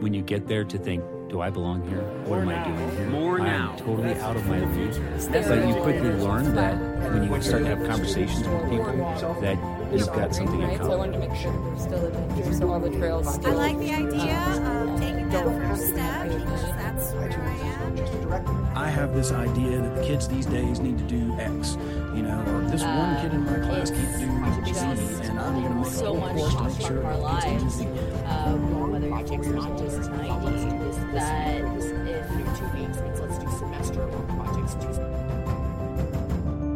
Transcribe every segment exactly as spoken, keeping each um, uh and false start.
when you get there to think, do I belong here? What am I doing here? More now. I'm totally out of my league. But you quickly learn that when you start to have conversations with people that you've got something in common. I wanted to make sure we're still in here, so all the trails. I like the idea of taking that first step because that's where I am. I have this idea that the kids these days need to do X, you know, or this one kid in my class keeps doing Z, and I'm going to make a whole course to make sure it continues to projects, not just tonight, is that in two weeks, let's do semester or projects two.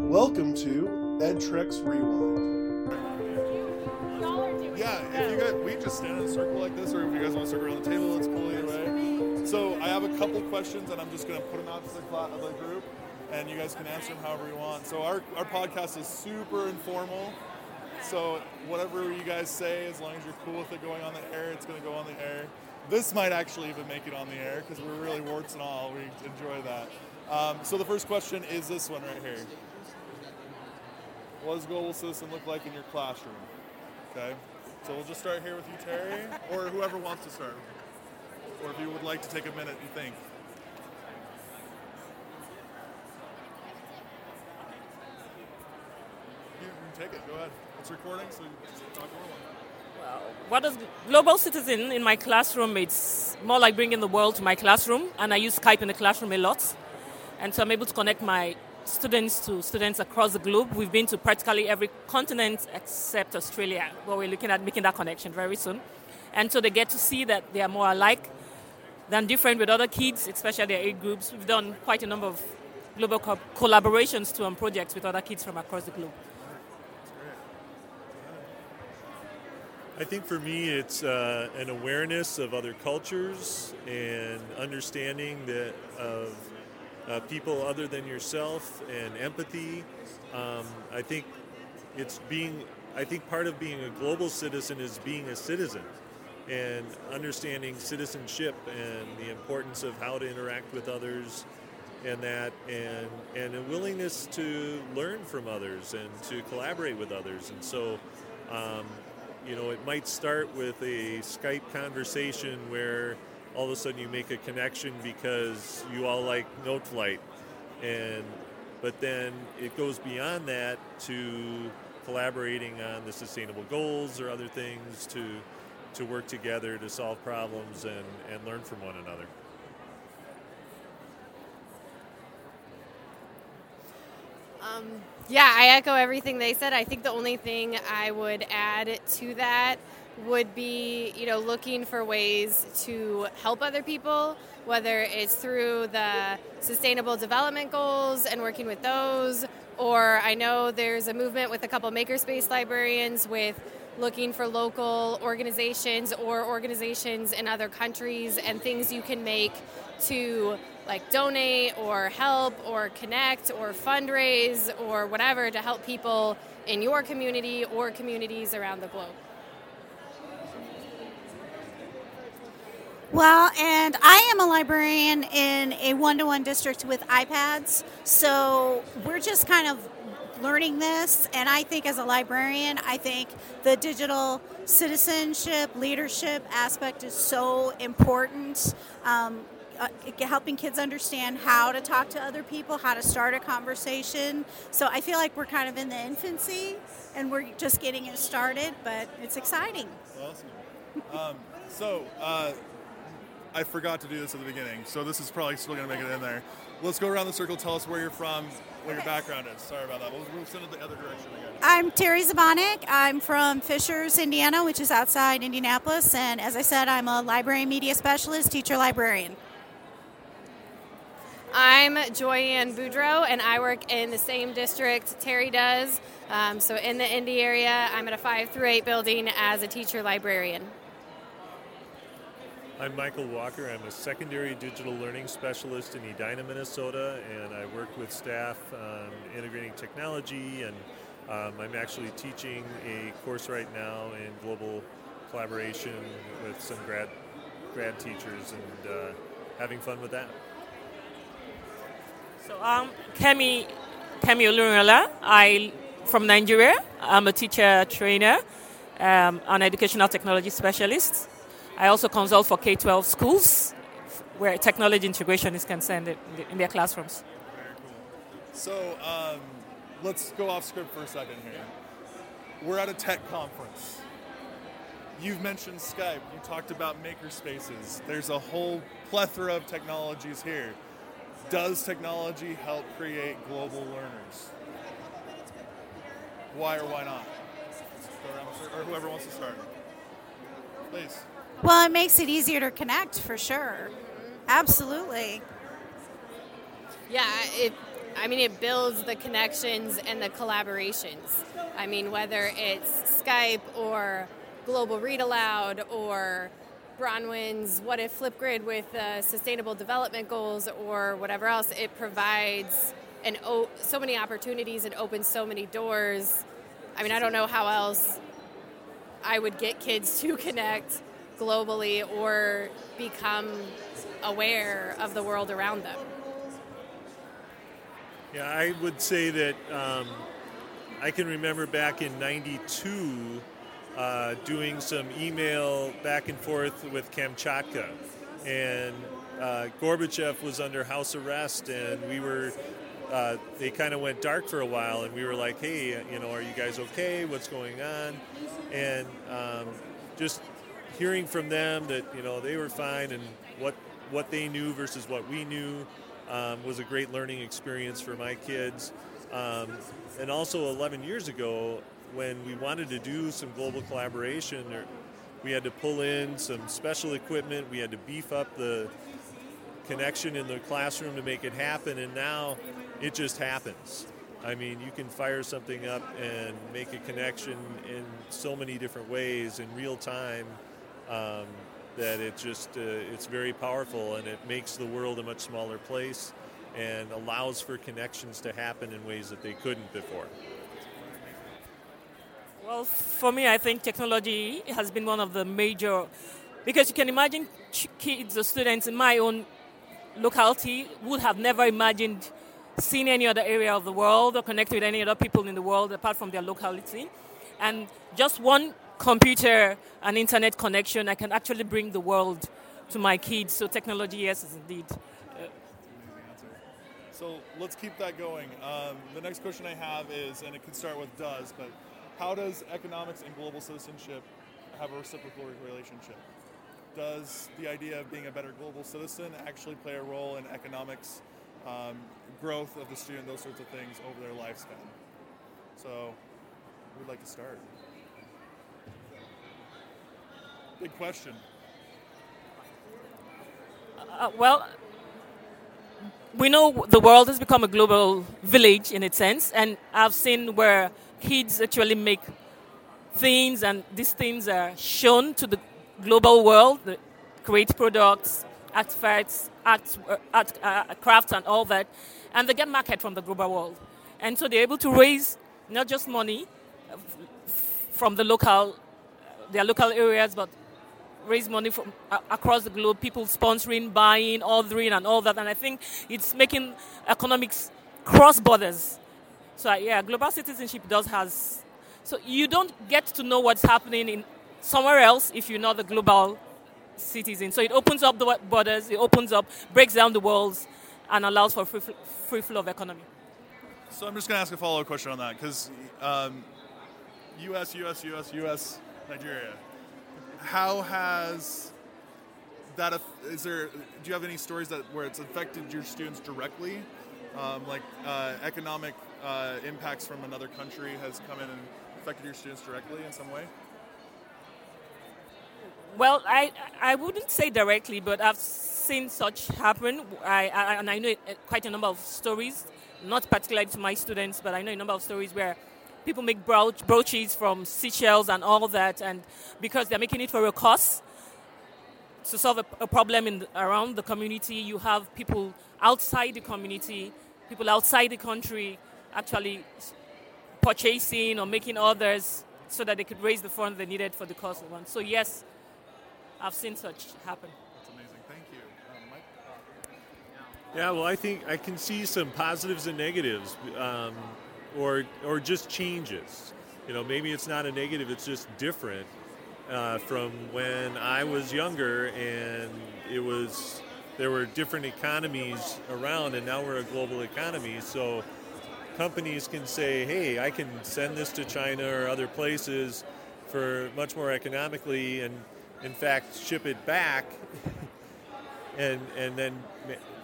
Welcome to EdTrek's Rewind. Yeah, if you guys, we just stand in a circle like this, or if you guys want to circle around the table, let's pull you right. So I have a couple questions, and I'm just going to put them out to the, cl- the group, and you guys can answer them however you want. So our, our podcast is super informal. So whatever you guys say, as long as you're cool with it going on the air, it's going to go on the air. This might actually even make it on the air because we're really warts and all. We enjoy that. Um, so the first question is this one right here. What does global citizen look like in your classroom? Okay. So we'll just start here with you, Terry, or whoever wants to start. Or if you would like to take a minute and think. You can take it. Go ahead. It's recording, so just talk more. Well, what does global citizen in my classroom? It's more like bringing the world to my classroom, and I use Skype in the classroom a lot, and so I'm able to connect my students to students across the globe. We've been to practically every continent except Australia, but we're looking at making that connection very soon, and so they get to see that they are more alike than different with other kids, especially their age groups. We've done quite a number of global co- collaborations to on projects with other kids from across the globe. I think for me, it's uh, an awareness of other cultures and understanding that of uh, people other than yourself and empathy. Um, I think it's being. I think part of being a global citizen is being a citizen and understanding citizenship and the importance of how to interact with others and that, and and a willingness to learn from others and to collaborate with others. And so. Um, You know, it might start with a Skype conversation where all of a sudden you make a connection because you all like NoteFlight, and but then it goes beyond that to collaborating on the sustainable goals or other things to to work together to solve problems and, and learn from one another. Um, yeah, I echo everything they said. I think the only thing I would add to that would be, you know, looking for ways to help other people, whether it's through the Sustainable Development Goals and working with those, or I know there's a movement with a couple makerspace librarians with looking for local organizations or organizations in other countries and things you can make to like donate or help or connect or fundraise or whatever to help people in your community or communities around the globe. Well, and I am a librarian in a one-to-one district with iPads, so we're just kind of learning this, and I think as a librarian, I think the digital citizenship, leadership aspect is so important. Um, Uh, helping kids understand how to talk to other people, how to start a conversation. So I feel like we're kind of in the infancy, and we're just getting it started, but it's exciting. Awesome. um, so uh, I forgot to do this at the beginning, so this is probably still going to make it in there. Let's go around the circle. Tell us where you're from, what your background is. Sorry about that. We'll, we'll send it the other direction again. I'm Terry Zabonik. I'm from Fishers, Indiana, which is outside Indianapolis. And as I said, I'm a library media specialist, teacher librarian. I'm Joanne Boudreau, and I work in the same district Terry does, um, so in the Indy area. I'm at a five through eight building as a teacher librarian. I'm Michael Walker. I'm a secondary digital learning specialist in Edina, Minnesota, and I work with staff on integrating technology, and um, I'm actually teaching a course right now in global collaboration with some grad, grad teachers and uh, having fun with that. So I'm um, Kemi Kemi Olurunlola. I'm from Nigeria. I'm a teacher trainer, um, an educational technology specialist. I also consult for K twelve schools where technology integration is concerned in their classrooms. Very cool. So um, let's go off script for a second here. We're at a tech conference. You've mentioned Skype. You talked about makerspaces. There's a whole plethora of technologies here. Does technology help create global learners? Why or why not? Or whoever wants to start. Please. Well, it makes it easier to connect, for sure. Absolutely. Yeah, it. I mean, it builds the connections and the collaborations. I mean, whether it's Skype or Global Read Aloud or Bronwyn's What If Flipgrid with uh, Sustainable Development Goals or whatever else, it provides an o- so many opportunities and opens so many doors. I mean, I don't know how else I would get kids to connect globally or become aware of the world around them. Yeah, I would say that um, I can remember back in ninety-two uh, doing some email back and forth with Kamchatka, and uh, Gorbachev was under house arrest, and we were uh, they kind of went dark for a while, and we were like, hey, you know, are you guys okay? What's going on? And um, just hearing from them that, you know, they were fine, and what what they knew versus what we knew. Um, was a great learning experience for my kids. Um, and also eleven years ago, when we wanted to do some global collaboration, or we had to pull in some special equipment, we had to beef up the connection in the classroom to make it happen, and now it just happens. I mean, you can fire something up and make a connection in so many different ways in real time. Um, that it just, uh, it's very powerful, and it makes the world a much smaller place and allows for connections to happen in ways that they couldn't before. Well, for me, I think technology has been one of the major, because you can imagine kids or students in my own locality would have never imagined seeing any other area of the world or connecting with any other people in the world apart from their locality. And just one computer and internet connection, I can actually bring the world to my kids. So technology, yes, is indeed. Uh, so let's keep that going. Um, the next question I have is, and it can start with does, but how does economics and global citizenship have a reciprocal relationship? Does the idea of being a better global citizen actually play a role in economics, um, growth of the student, those sorts of things over their lifespan? So we'd like to start. Big question. Uh, well, we know the world has become a global village in its sense, and I've seen where kids actually make things, and these things are shown to the global world, the create products, artifacts, art, art uh, crafts, and all that, and they get market from the global world, and so they're able to raise not just money from the local, their local areas, but raise money from uh, across the globe, people sponsoring, buying, ordering, and all that. And I think it's making economics cross borders. So uh, yeah, global citizenship does has. So you don't get to know what's happening in somewhere else if you're not the global citizen. So it opens up the borders, it opens up, breaks down the walls, and allows for free, free flow of economy. So I'm just going to ask a follow-up question on that, because um, U S, U S, U S, U S Nigeria. How has that? Is there? Do you have any stories that where it's affected your students directly? Um, like uh, economic uh, impacts from another country has come in and affected your students directly in some way? Well, I I wouldn't say directly, but I've seen such happen. I, I and I know quite a number of stories, not particularly to my students, but I know a number of stories where people make brooch, brooches from seashells and all that, and because they're making it for a cause to solve a, a problem in around the community, you have people outside the community, people outside the country actually purchasing or making orders so that they could raise the funds they needed for the cause. So yes, I've seen such happen. That's amazing. Thank you. Um, Mike? Yeah, well, I think I can see some positives and negatives. Um, Or or just changes. You know, maybe it's not a negative, it's just different. uh, from when I was younger, and it was, there were different economies around, and now we're a global economy. So companies can say, hey, I can send this to China or other places for much more economically, and in fact ship it back and and then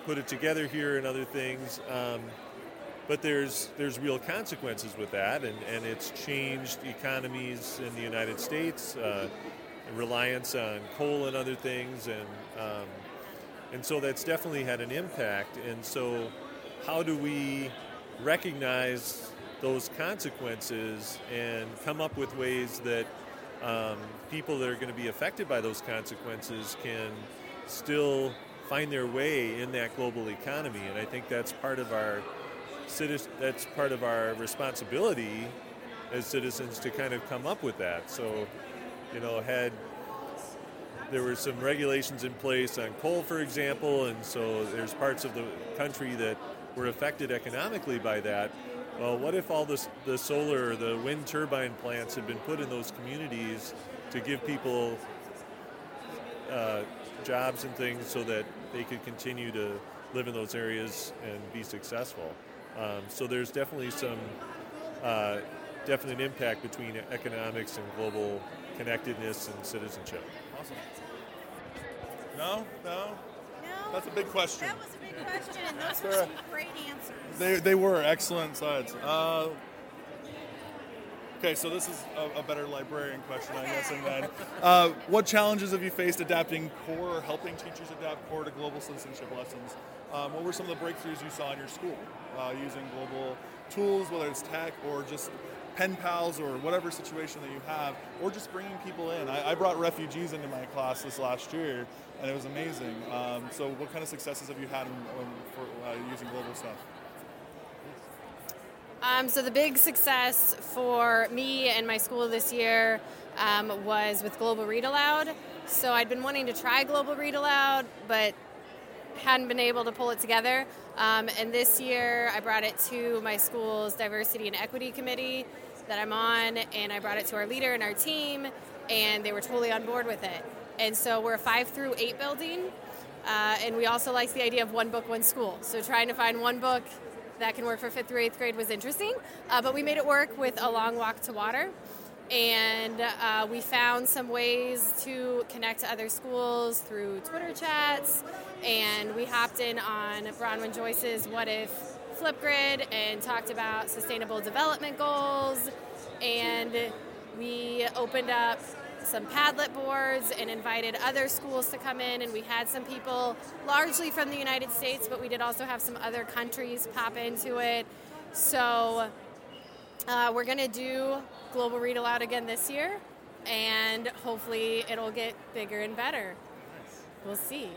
put it together here and other things. Um, but there's there's real consequences with that, and, and it's changed economies in the United States, uh, reliance on coal and other things, and um, and so that's definitely had an impact. And so how do we recognize those consequences and come up with ways that um, people that are going to be affected by those consequences can still find their way in that global economy? And I think that's part of our citizen, that's part of our responsibility as citizens to kind of come up with that. So, you know, had there were some regulations in place on coal, for example, and so there's parts of the country that were affected economically by that. Well, what if all this, the solar or the wind turbine plants had been put in those communities to give people uh, jobs and things so that they could continue to live in those areas and be successful? Um, so there's definitely some, uh, definitely an impact between economics and global connectedness and citizenship. Awesome. No, no. That's a big question. That was a big question, and those were some great answers. They they were excellent sides. Uh, okay, so this is a, a better librarian question, I guess, in that. Uh, what challenges have you faced adapting core or helping teachers adapt core to global citizenship lessons? Um, what were some of the breakthroughs you saw in your school uh, using global tools, whether it's tech or just pen pals or whatever situation that you have, or just bringing people in? I, I brought refugees into my class this last year, and it was amazing. Um, so what kind of successes have you had in, um, for uh, using global stuff? Um, so the big success for me and my school this year um, was with Global Read Aloud. So I'd been wanting to try Global Read Aloud, but hadn't been able to pull it together. Um, and this year I brought it to my school's Diversity and Equity Committee that I'm on, and I brought it to our leader and our team, and they were totally on board with it. And so we're a five through eight building, uh, and we also liked the idea of one book, one school. So trying to find one book that can work for fifth through eighth grade was interesting, uh, but we made it work with A Long Walk to Water, and uh, we found some ways to connect to other schools through Twitter chats, and we hopped in on Bronwyn Joyce's What If Flipgrid and talked about Sustainable Development Goals, and we opened up some Padlet boards and invited other schools to come in, and we had some people largely from the United States, but we did also have some other countries pop into it. So uh, we're going to do Global Read Aloud again this year, and hopefully it'll get bigger and better. We'll see.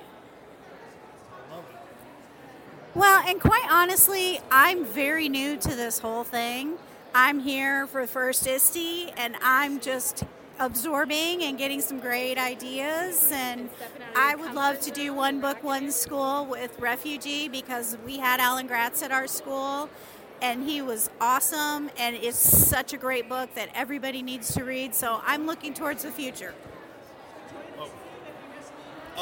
Well, and quite honestly, I'm very new to this whole thing. I'm here for First I S T E, and I'm just absorbing and getting some great ideas. And I would love to do one book, one school with Refugee, because we had Alan Gratz at our school, and he was awesome. And it's such a great book that everybody needs to read. So I'm looking towards the future. Oh.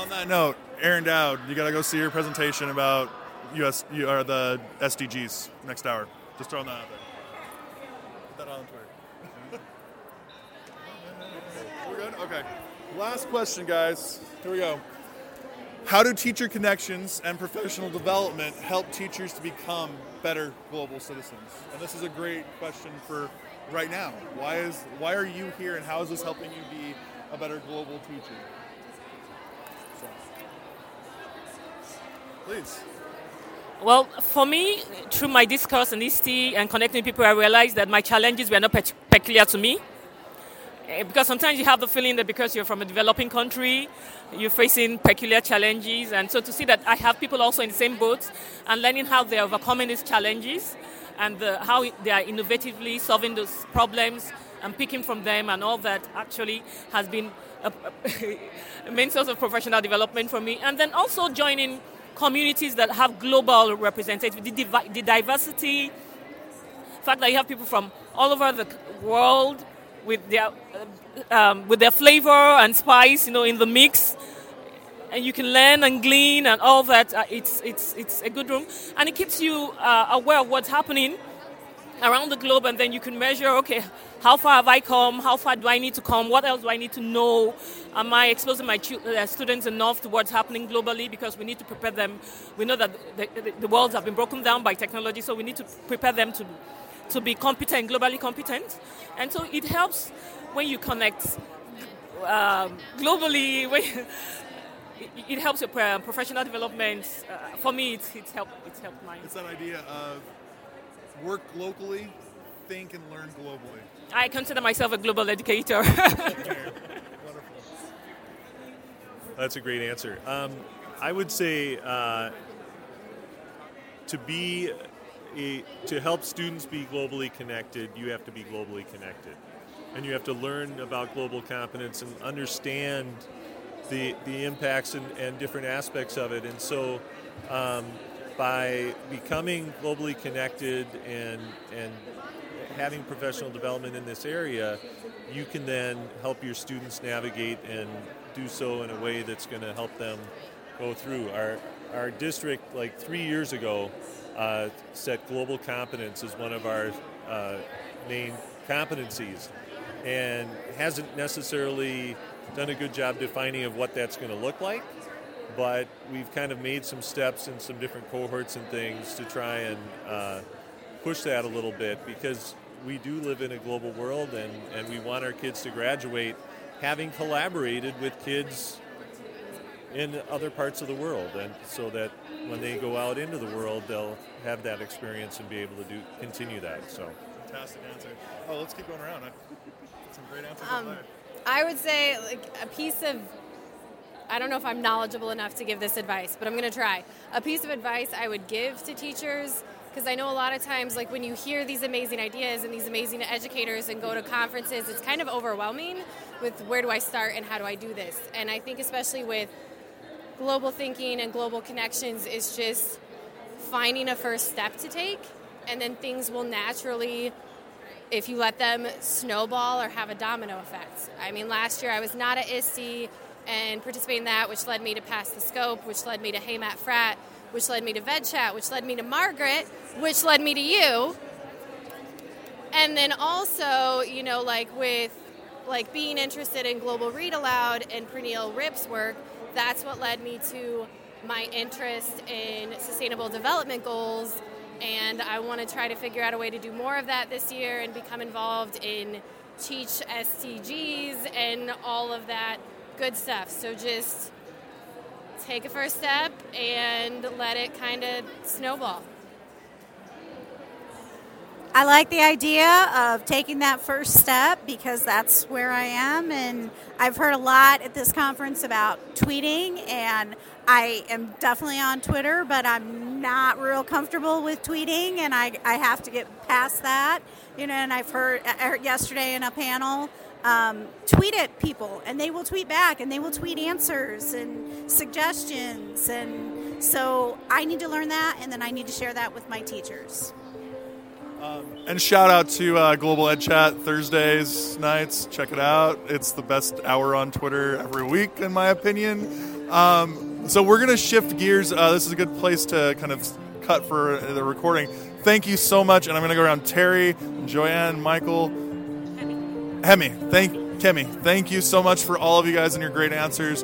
On that note, Aaron Dowd, you got to go see your presentation about U S you are the S D Gs next hour. Just throwing that out there. Put that on Twitter. We're good? Okay. Last question, guys. Here we go. How do teacher connections and professional development help teachers to become better global citizens? And this is a great question for right now. Why is why are you here, and how is this helping you be a better global teacher? So. Please. Well, for me, through my discourse in I S T E and connecting people, I realized that my challenges were not peculiar to me. Because sometimes you have the feeling that because you're from a developing country, you're facing peculiar challenges. And so to see that I have people also in the same boat and learning how they're overcoming these challenges and the, how they are innovatively solving those problems and picking from them and all that actually has been a, a main source of professional development for me. And then also joining communities that have global representation, the, div- the diversity, the fact that you have people from all over the world with their uh, um, with their flavor and spice, you know, in the mix. And you can learn and glean and all that. Uh, it's it's it's a good room, and it keeps you uh, aware of what's happening around the globe. And then you can measure, okay, how far have I come? How far do I need to come? What else do I need to know? Am I exposing my tu- uh, students enough to what's happening globally? Because we need to prepare them. We know that the, the, the worlds have been broken down by technology, so we need to prepare them to to be competent, globally competent. And so it helps when you connect uh, globally. When it helps your professional development. Uh, for me, it's it's helped it's helped mine. It's that idea of work locally, think and learn globally. I consider myself a global educator. Wonderful. That's a great answer. Um, I would say uh, to be a, to help students be globally connected, you have to be globally connected, and you have to learn about global competence and understand the the impacts and, and different aspects of it. And so um, by becoming globally connected and and having professional development in this area, you can then help your students navigate and do so in a way that's going to help them go through. Our our district, like three years ago, uh, set global competence as one of our uh, main competencies, and hasn't necessarily done a good job defining of what that's going to look like, but we've kind of made some steps in some different cohorts and things to try and uh, push that a little bit, because we do live in a global world, and, and we want our kids to graduate having collaborated with kids in other parts of the world, and so that when they go out into the world, they'll have that experience and be able to do continue that. So fantastic answer. Oh, let's keep going around. Some great answers. Um, I would say like a piece of, I don't know if I'm knowledgeable enough to give this advice, but I'm going to try. A piece of advice I would give to teachers, because I know a lot of times, like when you hear these amazing ideas and these amazing educators and go to conferences, it's kind of overwhelming with where do I start and how do I do this? And I think especially with global thinking and global connections, it's just finding a first step to take, and then things will naturally, if you let them, snowball or have a domino effect. I mean, last year I was not at I S T E and participating in that, which led me to Pass the Scope, which led me to Hey Matt Frat, which led me to VedChat, which led me to Margaret, which led me to you. And then also, you know, like with like being interested in Global Read Aloud and Praneel Rip's work, that's what led me to my interest in Sustainable Development Goals. And I want to try to figure out a way to do more of that this year and become involved in Teach S D Gs and all of that good stuff. So just take a first step and let it kind of snowball. I like the idea of taking that first step, because that's where I am. And I've heard a lot at this conference about tweeting, and I am definitely on Twitter, but I'm not real comfortable with tweeting, and I, I have to get past that. You know, and I've heard, I heard yesterday in a panel, um, tweet at people, and they will tweet back, and they will tweet answers and suggestions. And so I need to learn that, and then I need to share that with my teachers. Um, and shout out to uh, Global Ed Chat Thursdays nights. Check it out. It's the best hour on Twitter every week, in my opinion. Um, so we're going to shift gears. Uh, this is a good place to kind of cut for the recording. Thank you so much. And I'm going to go around Terry, Joanne, Michael, Kemi. Kemi. Thank Kemi. Thank you so much for all of you guys and your great answers.